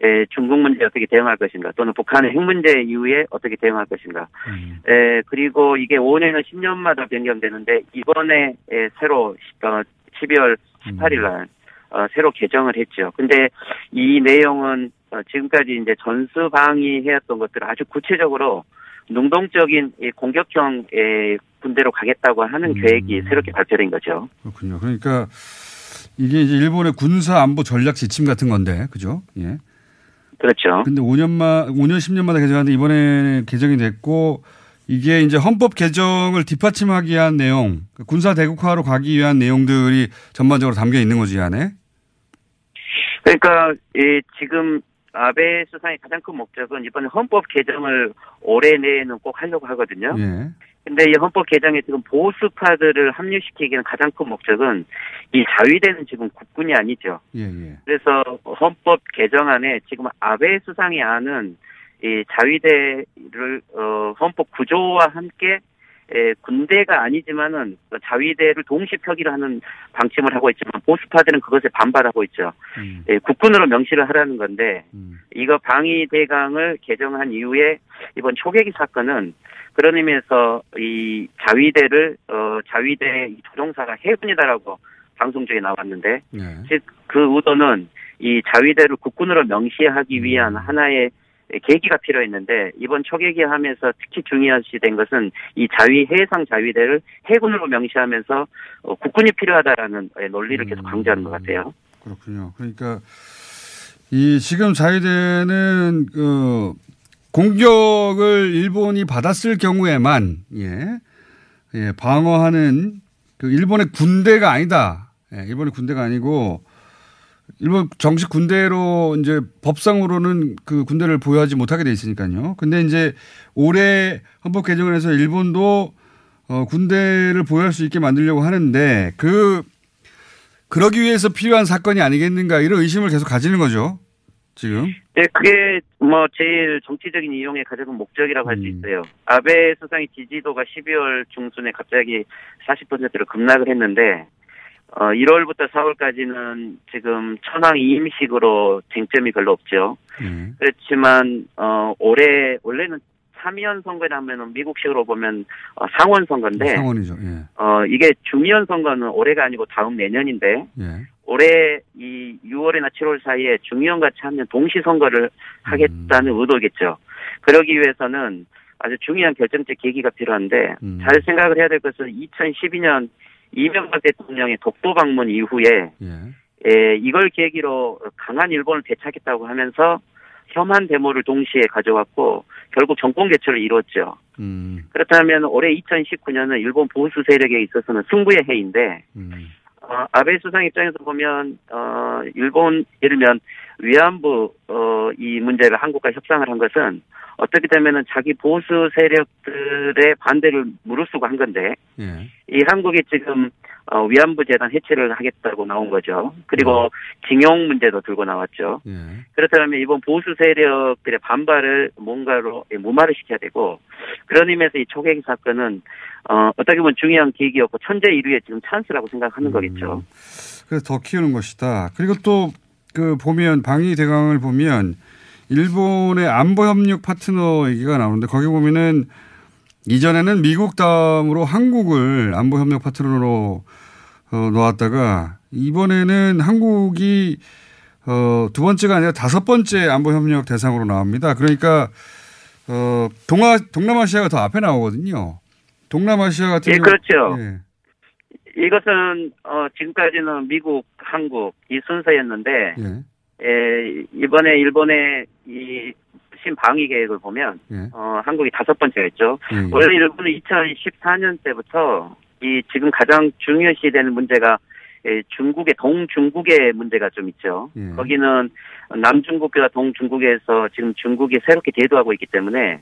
에, 중국 문제에 어떻게 대응할 것인가 또는 북한의 핵 문제 이후에 어떻게 대응할 것인가. 음. 에, 그리고 이게 오 년에서 십 년마다 변경되는데 이번에 에, 새로 어, 십이월 십팔일 날 음. 어, 새로 개정을 했죠. 근데 이 내용은 어, 지금까지 이제 전수 방위해왔던 것들을 아주 구체적으로 능동적인 공격형 군대로 가겠다고 하는 음. 계획이 새롭게 발표된 거죠. 그렇군요. 그러니까 이게 이제 일본의 군사 안보 전략 지침 같은 건데, 그죠? 예. 그렇죠. 근데 오 년마, 오 년, 십 년마다 개정하는데 이번에 개정이 됐고, 이게 이제 헌법 개정을 뒷받침하기 위한 내용, 군사 대국화로 가기 위한 내용들이 전반적으로 담겨 있는 거지, 안에? 그러니까, 예, 지금 아베 수상의 가장 큰 목적은 이번에 헌법 개정을 올해 내에는 꼭 하려고 하거든요. 예. 근데 이 헌법 개정에 지금 보수파들을 합류시키기는 가장 큰 목적은 이 자위대는 지금 국군이 아니죠. 예, 예. 그래서 헌법 개정안에 지금 아베 수상이 아는 이 자위대를 어, 헌법 구조와 함께 에, 군대가 아니지만은 자위대를 동시 펴기를 하는 방침을 하고 있지만 보수파들은 그것에 반발하고 있죠. 음. 에, 국군으로 명시를 하라는 건데 음. 이거 방위대강을 개정한 이후에 이번 초계기 사건은 그런 의미에서 이 자위대를 어, 자위대 조종사가 해군이다라고 방송 중에 나왔는데 네. 즉 그 의도는 이 자위대를 국군으로 명시하기 위한 하나의 계기가 필요했는데 이번 초계기하면서 특히 중요시된 것은 이 자위 해상 자위대를 해군으로 명시하면서 국군이 필요하다라는 논리를 계속 강조하는 것 같아요. 그렇군요. 그러니까 이 지금 자위대는 그 공격을 일본이 받았을 경우에만 예, 예 방어하는 그 일본의 군대가 아니다. 예, 일본의 군대가 아니고. 일본 정식 군대로 이제 법상으로는 그 군대를 보유하지 못하게 돼 있으니까요. 근데 이제 올해 헌법 개정을 해서 일본도 어, 군대를 보유할 수 있게 만들려고 하는데 그, 그러기 위해서 필요한 사건이 아니겠는가 이런 의심을 계속 가지는 거죠. 지금. 네, 그게 뭐 제일 정치적인 이용의 가장 큰 목적이라고 할 수 있어요. 음. 아베 수상의 지지도가 십이월 중순에 갑자기 사십 퍼센트로 급락을 했는데 어, 일월부터 사월까지는 지금 천황 이임식으로 쟁점이 별로 없죠. 음. 그렇지만, 어, 올해, 원래는 참의원 선거를 하면은 미국식으로 보면 어, 상원 선거인데. 네, 상원이죠. 예. 어, 이게 중의원 선거는 올해가 아니고 다음 내년인데. 예. 올해 이 유월이나 칠월 사이에 중의원과 참의원 동시 선거를 하겠다는 음. 의도겠죠. 그러기 위해서는 아주 중요한 결정적 계기가 필요한데, 음. 잘 생각을 해야 될 것은 이천십이 년 이명박 대통령의 독도 방문 이후에 예. 에, 이걸 계기로 강한 일본을 되찾겠다고 하면서 혐한 데모를 동시에 가져왔고 결국 정권 교체를 이뤘죠. 음. 그렇다면 올해 이천십구 년은 일본 보수 세력에 있어서는 승부의 해인데 음. 어, 아베 수상 입장에서 보면 어, 일본 예를 들면 위안부 어, 이 문제를 한국과 협상을 한 것은 어떻게 되면은 자기 보수 세력들의 반대를 무릅쓰고 한 건데 예. 이 한국이 지금 어, 위안부 재단 해체를 하겠다고 나온 거죠. 그리고 징용 문제도 들고 나왔죠. 예. 그렇다면 이번 보수 세력들의 반발을 뭔가로 무마를 시켜야 되고 그런 의미에서 이 초계기 사건은 어, 어떻게 보면 중요한 계기였고 천재 일위의 지금 찬스라고 생각하는 음. 거겠죠. 그래서 더 키우는 것이다. 그리고 또 그 보면 방위 대강을 보면. 일본의 안보협력 파트너 얘기가 나오는데 거기 보면은 이전에는 미국 다음으로 한국을 안보협력 파트너로 어, 놓았다가 이번에는 한국이 어, 두 번째가 아니라 다섯 번째 안보협력 대상으로 나옵니다. 그러니까 어, 동아, 동남아시아가 더 앞에 나오거든요. 동남아시아 같은 경우. 예, 그렇죠. 예. 이것은 어, 지금까지는 미국, 한국 이 순서였는데 예. 예, 이번에 일본의 이 신방위 계획을 보면 예. 어, 한국이 다섯 번째였죠. 예. 원래 일본은 이천십사 년 때부터 이 지금 가장 중요시되는 문제가 예, 중국의 동중국의 문제가 좀 있죠. 예. 거기는 남중국과 동중국에서 지금 중국이 새롭게 대두하고 있기 때문에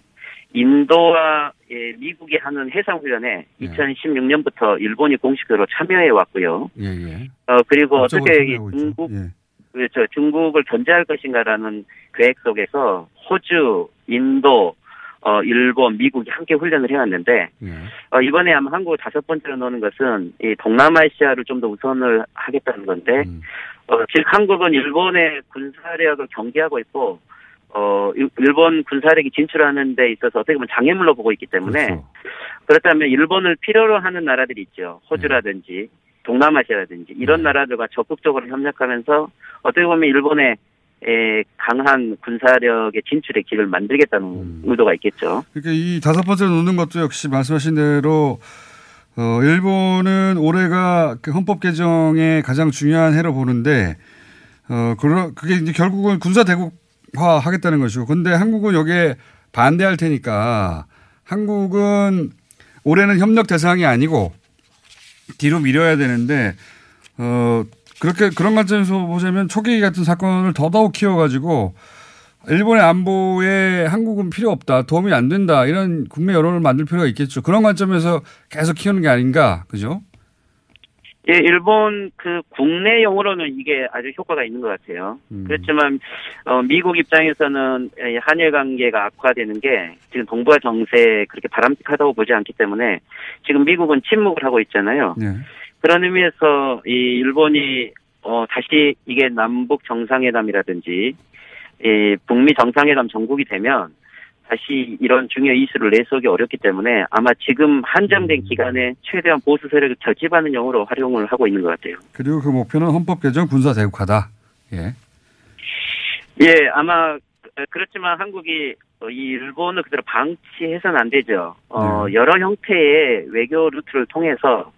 인도와 예, 미국이 하는 해상훈련에 예. 이천십육 년부터 일본이 공식적으로 참여해 왔고요. 예예. 어 그리고 어떻게 중국 예. 그렇죠. 중국을 견제할 것인가라는 계획 속에서 호주, 인도, 어, 일본, 미국이 함께 훈련을 해왔는데, 예. 어, 이번에 아마 한국을 다섯 번째로 넣는 것은, 이 동남아시아를 좀 더 우선을 하겠다는 건데, 음. 어, 즉, 한국은 일본의 군사력을 경계하고 있고, 어, 일본 군사력이 진출하는 데 있어서 어떻게 보면 장애물로 보고 있기 때문에, 그렇죠. 그렇다면 일본을 필요로 하는 나라들이 있죠. 호주라든지, 음. 동남아시아라든지, 이런 음. 나라들과 적극적으로 협력하면서, 어떻게 보면 일본의 에 강한 군사력의 진출의 길을 만들겠다는 음. 의도가 있겠죠. 그러니까 이 다섯 번째로 놓는 것도 역시 말씀하신 대로 어, 일본은 올해가 헌법 개정의 가장 중요한 해로 보는데 어, 그게 이제 결국은 군사 대국화 하겠다는 것이고 근데 한국은 여기에 반대할 테니까 한국은 올해는 협력 대상이 아니고 뒤로 미뤄야 되는데 어. 그렇게 그런 관점에서 보자면 초기 같은 사건을 더더욱 키워가지고 일본의 안보에 한국은 필요 없다. 도움이 안 된다. 이런 국내 여론을 만들 필요가 있겠죠. 그런 관점에서 계속 키우는 게 아닌가. 그죠? 예, 일본 그 국내 용어로는 이게 아주 효과가 있는 것 같아요. 음. 그렇지만 어, 미국 입장에서는 한일 관계가 악화되는 게 지금 동북아 정세에 그렇게 바람직하다고 보지 않기 때문에 지금 미국은 침묵을 하고 있잖아요. 네. 그런 의미에서 이 일본이 어 다시 이게 남북 정상회담이라든지 이 북미 정상회담 전국이 되면 다시 이런 중요 이슈를 내세우기 어렵기 때문에 아마 지금 한정된 기간에 최대한 보수 세력을 결집하는 용으로 활용을 하고 있는 것 같아요. 그리고 그 목표는 헌법 개정 군사 대국화다. 예. 예, 아마 그렇지만 한국이 이 일본을 그대로 방치해서는 안 되죠. 어 네. 여러 형태의 외교 루트를 통해서.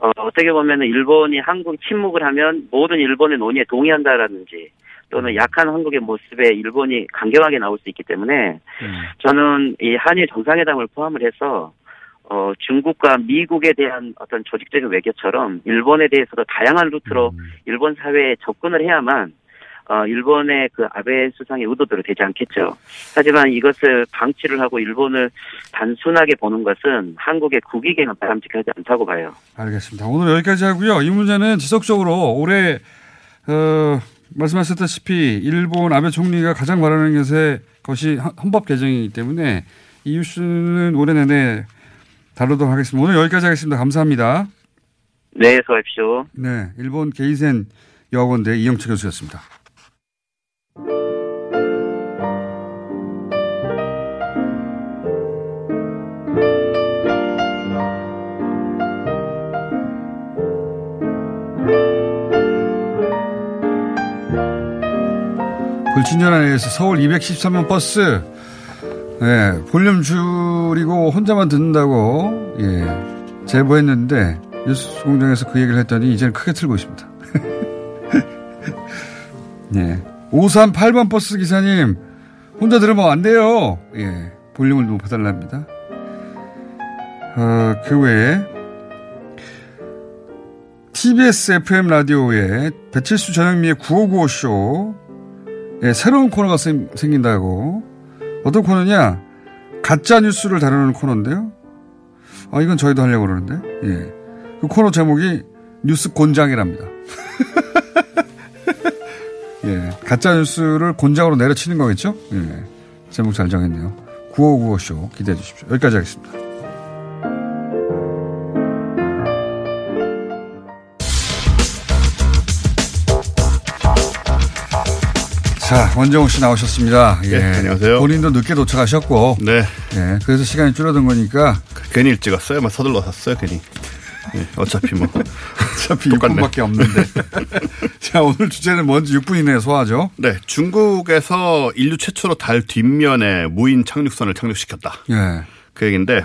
어, 어떻게 보면 일본이 한국 침묵을 하면 모든 일본의 논의에 동의한다라든지 또는 약한 한국의 모습에 일본이 강경하게 나올 수 있기 때문에 저는 이 한일 정상회담을 포함을 해서 어, 중국과 미국에 대한 어떤 조직적인 외교처럼 일본에 대해서도 다양한 루트로 일본 사회에 접근을 해야만 어, 일본의 그 아베 수상의 의도대로 되지 않겠죠. 하지만 이것을 방치를 하고 일본을 단순하게 보는 것은 한국의 국익에는 바람직하지 않다고 봐요. 알겠습니다. 오늘 여기까지 하고요. 이 문제는 지속적으로 올해 어, 말씀하셨다시피 일본 아베 총리가 가장 바라는 것에 것이 헌법 개정이기 때문에 이 이슈는 올해 내내 다루도록 하겠습니다. 오늘 여기까지 하겠습니다. 감사합니다. 네, 수고하십시오. 네, 일본 게이센여학원대 이영채 교수였습니다. 불친절한 애에서 서울 이백십삼 번 버스 예, 볼륨 줄이고 혼자만 듣는다고 예, 제보했는데 뉴스공장에서 그 얘기를 했더니 이제는 크게 틀고 있습니다. 예, 오삼팔 번 버스 기사님 혼자 들으면 안 돼요. 예, 볼륨을 높여달랍니다. 어, 그 외에 티비에스 에프엠 라디오에 배칠수 전영미의 구오구오 쇼 예, 새로운 코너가 생긴다고. 어떤 코너냐? 가짜 뉴스를 다루는 코너인데요. 아, 이건 저희도 하려고 그러는데. 예. 그 코너 제목이 뉴스공장이랍니다. 예. 가짜 뉴스를 곤장으로 내려치는 거겠죠? 예. 제목 잘 정했네요. 구오구오 쇼 기대해 주십시오. 여기까지 하겠습니다. 자, 원종우 씨 나오셨습니다. 예, 예, 안녕하세요. 본인도 늦게 도착하셨고. 네. 예, 그래서 시간이 줄어든 거니까. 괜히 일찍 왔어요. 막 서둘러 왔어요, 괜히. 네, 어차피 뭐. 어차피 똑같네. 육 분밖에 없는데. 자, 오늘 주제는 먼저 육 분이네요. 소화하죠. 네. 중국에서 인류 최초로 달 뒷면에 무인 착륙선을 착륙시켰다. 예. 네. 그 얘기인데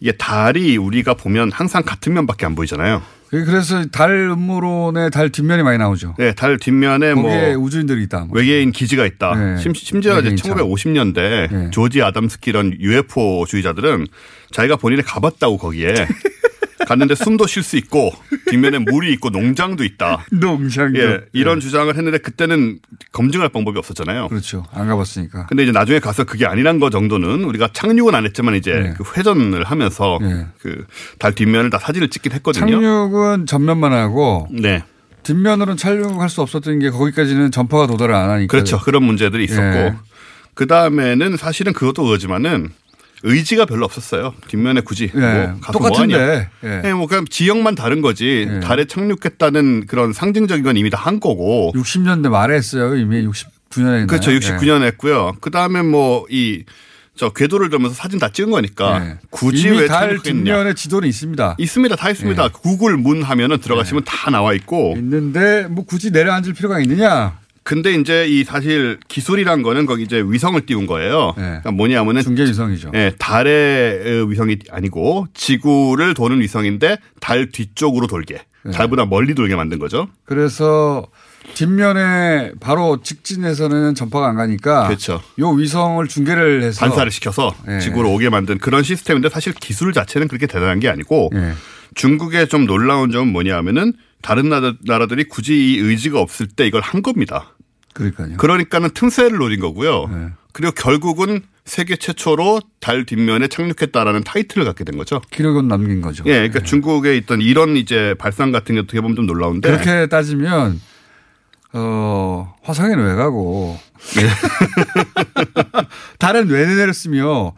이게 달이 우리가 보면 항상 같은 면밖에 안 보이잖아요. 그래서 달 음모론에 달 뒷면이 많이 나오죠. 네, 달 뒷면에 거기에 뭐 우주인들이 있다, 뭐. 외계인 기지가 있다. 네, 심, 심지어 이제 천구백오십 년대 네. 조지 아담스키 이런 유에프오 주의자들은 자기가 본인이 가봤다고 거기에 갔는데 숨도 쉴 수 있고 뒷면에 물이 있고 농장도 있다. 농장도. 예, 이런 네. 주장을 했는데 그때는 검증할 방법이 없었잖아요. 그렇죠. 안 가봤으니까. 근데 이제 나중에 가서 그게 아니란 거 정도는 우리가 착륙은 안 했지만 이제 네. 그 회전을 하면서 네. 그 달 뒷면을 다 사진을 찍긴 했거든요. 착륙은 전면만 하고 네. 뒷면으로는 착륙할 수 없었던 게 거기까지는 전파가 도달을 안 하니까. 그렇죠. 그런 문제들이 있었고 네. 그다음에는 사실은 그것도 그거지만은 의지가 별로 없었어요. 뒷면에 굳이 네. 뭐 가서 똑같은데. 뭐 하냐. 네. 네, 뭐 그냥 지역만 다른 거지. 네. 달에 착륙했다는 그런 상징적인 건 이미 다 한 거고. 육십 년대 말에 했어요. 이미 육십구 년에 했나요? 그렇죠. 육십구 년에 네. 했고요. 그다음에 뭐 이 저 궤도를 돌면서 사진 다 찍은 거니까 네. 굳이 왜 달 뒷면에 지도는 있습니다. 있습니다. 다 있습니다. 네. 구글 문 하면은 들어가시면 네. 다 나와 있고. 있는데 뭐 굳이 내려앉을 필요가 있느냐. 근데 이제 이 사실 기술이란 거는 거기 이제 위성을 띄운 거예요. 네. 그러니까 뭐냐면은 중계 위성이죠. 네, 달의 위성이 아니고 지구를 도는 위성인데 달 뒤쪽으로 돌게, 네. 달보다 멀리 돌게 만든 거죠. 그래서 뒷면에 바로 직진해서는 전파가 안 가니까, 그렇죠. 요 위성을 중계를 해서 반사를 시켜서 네. 지구로 오게 만든 그런 시스템인데 사실 기술 자체는 그렇게 대단한 게 아니고 네. 중국의 좀 놀라운 점은 뭐냐면은 다른 나라들이 굳이 이 의지가 없을 때 이걸 한 겁니다. 그러니까요. 그러니까는 틈새를 노린 거고요. 네. 그리고 결국은 세계 최초로 달 뒷면에 착륙했다라는 타이틀을 갖게 된 거죠. 기록은 남긴 거죠. 예, 그러니까 네. 중국에 있던 이런 이제 발상 같은 게 어떻게 보면 좀 놀라운데. 그렇게 따지면 어, 화성에는 왜 가고 달은 왜 내렸으며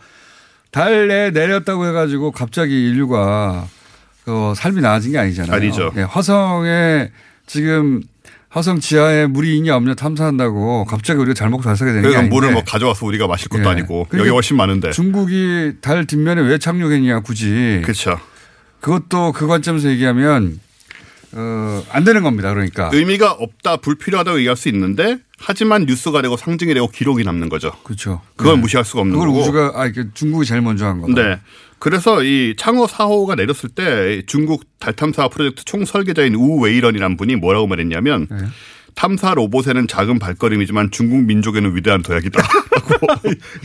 달에 내렸다고 해가지고 갑자기 인류가 그 삶이 나아진 게 아니잖아요. 아니죠. 네, 화성에 지금. 화성 지하에 물이 있냐 없냐 탐사한다고 갑자기 우리가 잘 먹고 잘 사게 되는 게 아닌데. 물을 뭐 가져와서 우리가 마실 것도 예. 아니고 여기 훨씬 많은데. 중국이 달 뒷면에 왜 착륙했냐 굳이. 그렇죠. 그것도 그 관점에서 얘기하면 어, 안 되는 겁니다. 그러니까. 의미가 없다 불필요하다고 얘기할 수 있는데 하지만 뉴스가 되고 상징이 되고 기록이 남는 거죠. 그렇죠. 그걸 네. 무시할 수가 없는 그걸 거고. 그걸 우주가 아, 중국이 제일 먼저 한 거다. 네. 그래서 이 창어 사 호가 내렸을 때 중국 달 탐사 프로젝트 총설계자인 우웨이런이라는 분이 뭐라고 말했냐면 네. 탐사 로봇에는 작은 발걸음이지만 중국 민족에는 위대한 도약이다.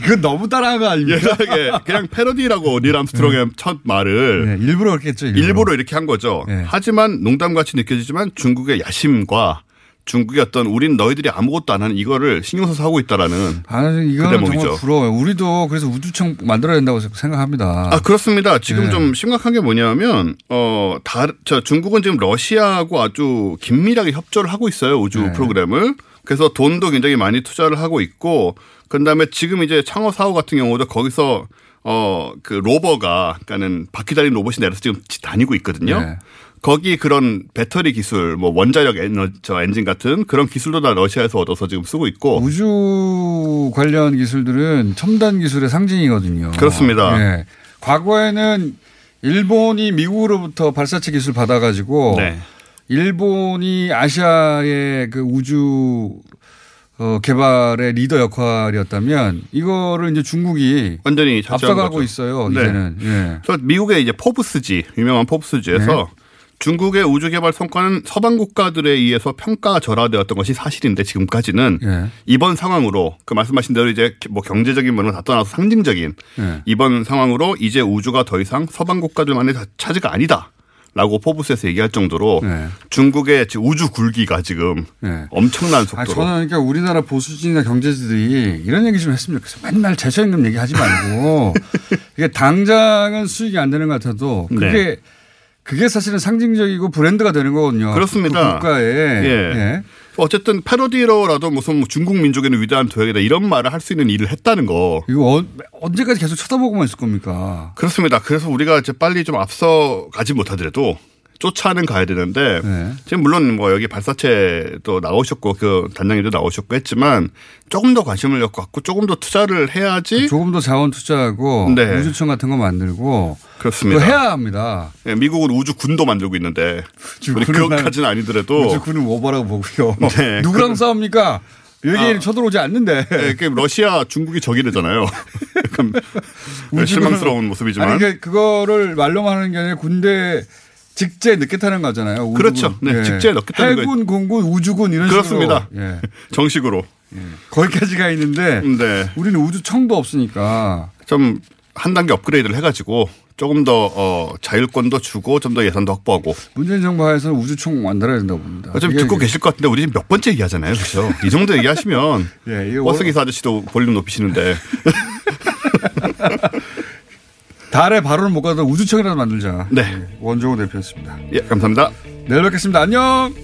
이건 너무 따라한 거 아닙니까? 예, 그냥 패러디라고 닐 암스트롱의 네. 첫 말을. 네, 일부러 그렇게 했죠. 일부러. 일부러 이렇게 한 거죠. 네. 하지만 농담같이 느껴지지만 중국의 야심과 중국의 어떤 우린 너희들이 아무것도 안 하는 이거를 신경 써서 하고 있다라는. 아, 이거는 그 정말 부러워요. 우리도 그래서 우주청 만들어야 된다고 생각합니다. 아, 그렇습니다. 지금 네. 좀 심각한 게 뭐냐면, 어, 다, 저 중국은 지금 러시아하고 아주 긴밀하게 협조를 하고 있어요. 우주 네. 프로그램을. 그래서 돈도 굉장히 많이 투자를 하고 있고, 그 다음에 지금 이제 창어 사 호 같은 경우도 거기서 어, 그 로버가, 그러니까는 바퀴 달린 로봇이 내려서 지금 다니고 있거든요. 네. 거기 그런 배터리 기술, 뭐 원자력 에너지, 저 엔진 같은 그런 기술도 다 러시아에서 얻어서 지금 쓰고 있고. 우주 관련 기술들은 첨단 기술의 상징이거든요. 그렇습니다. 네. 과거에는 일본이 미국으로부터 발사체 기술 받아가지고 네. 일본이 아시아의 그 우주 어, 개발의 리더 역할이었다면 이거를 이제 중국이 완전히 앞서가고 거죠. 있어요. 네. 이제는. 네. 그래서 미국의 이제 포브스지, 유명한 포브스지에서 네. 중국의 우주개발 성과는 서방 국가들에 의해서 평가절하되었던 것이 사실인데 지금까지는 예. 이번 상황으로 그 말씀하신 대로 이제 뭐 경제적인 면을 다 떠나서 상징적인 예. 이번 상황으로 이제 우주가 더 이상 서방 국가들만의 차지가 아니다. 라고 포브스에서 얘기할 정도로 네. 중국의 우주 굴기가 지금 네. 엄청난 속도로. 아, 저는 그러니까 우리나라 보수진이나 경제지들이 이런 얘기 좀 했으면 좋겠어요. 맨날 재처임금 얘기하지 말고 이게 당장은 수익이 안 되는 것 같아도 그게 네. 그게 사실은 상징적이고 브랜드가 되는 거거든요. 그렇습니다. 그 국가에. 예. 예. 어쨌든 패러디로라도 무슨 중국 민족에는 위대한 도약이다 이런 말을 할 수 있는 일을 했다는 거. 이거 언제까지 계속 쳐다보고만 있을 겁니까? 그렇습니다. 그래서 우리가 이제 빨리 좀 앞서 가지 못하더라도 쫓아는 가야 되는데 네. 지금 물론 뭐 여기 발사체도 나오셨고 그 단장님도 나오셨고 했지만 조금 더 관심을 갖고 조금 더 투자를 해야지 조금 더 자원 투자하고 네. 우주청 같은 거 만들고 그렇습니다. 또 해야 합니다. 네, 미국은 우주군도 만들고 있는데 우리 그것까지는 아니더라도 우주군은 오버라고 보고요. 네. 누구랑 싸웁니까? 여기는 아, 쳐들어오지 않는데. 네, 러시아, 중국이 적이래잖아요. 약간 실망스러운 모습이지만. 아니, 그러니까 그거를 말로만 하는 게 아니라 군대 직제에 넣겠다는 거잖아요. 우주군. 그렇죠. 네, 예. 직제에 넣겠다는 거. 해군, 공군, 우주군 이런 그렇습니다. 식으로. 그렇습니다. 예. 정식으로. 예. 거기까지가 있는데 네. 우리는 우주청도 없으니까. 좀 한 단계 업그레이드를 해가지고 조금 더 어, 자율권도 주고 좀 더 예산도 확보하고. 문재인 정부 하에서는 우주청 만들어야 된다고 봅니다. 좀 듣고 계실 것 같은데 우리 지금 몇 번째 얘기하잖아요. 그렇죠? 이 정도 얘기하시면 예, 버스기사 아저씨도 볼륨 높이시는데. 달에 바로는 못 가도 우주청이라도 만들자. 네. 네. 원종우 대표였습니다. 예, 감사합니다. 내일 뵙겠습니다. 안녕.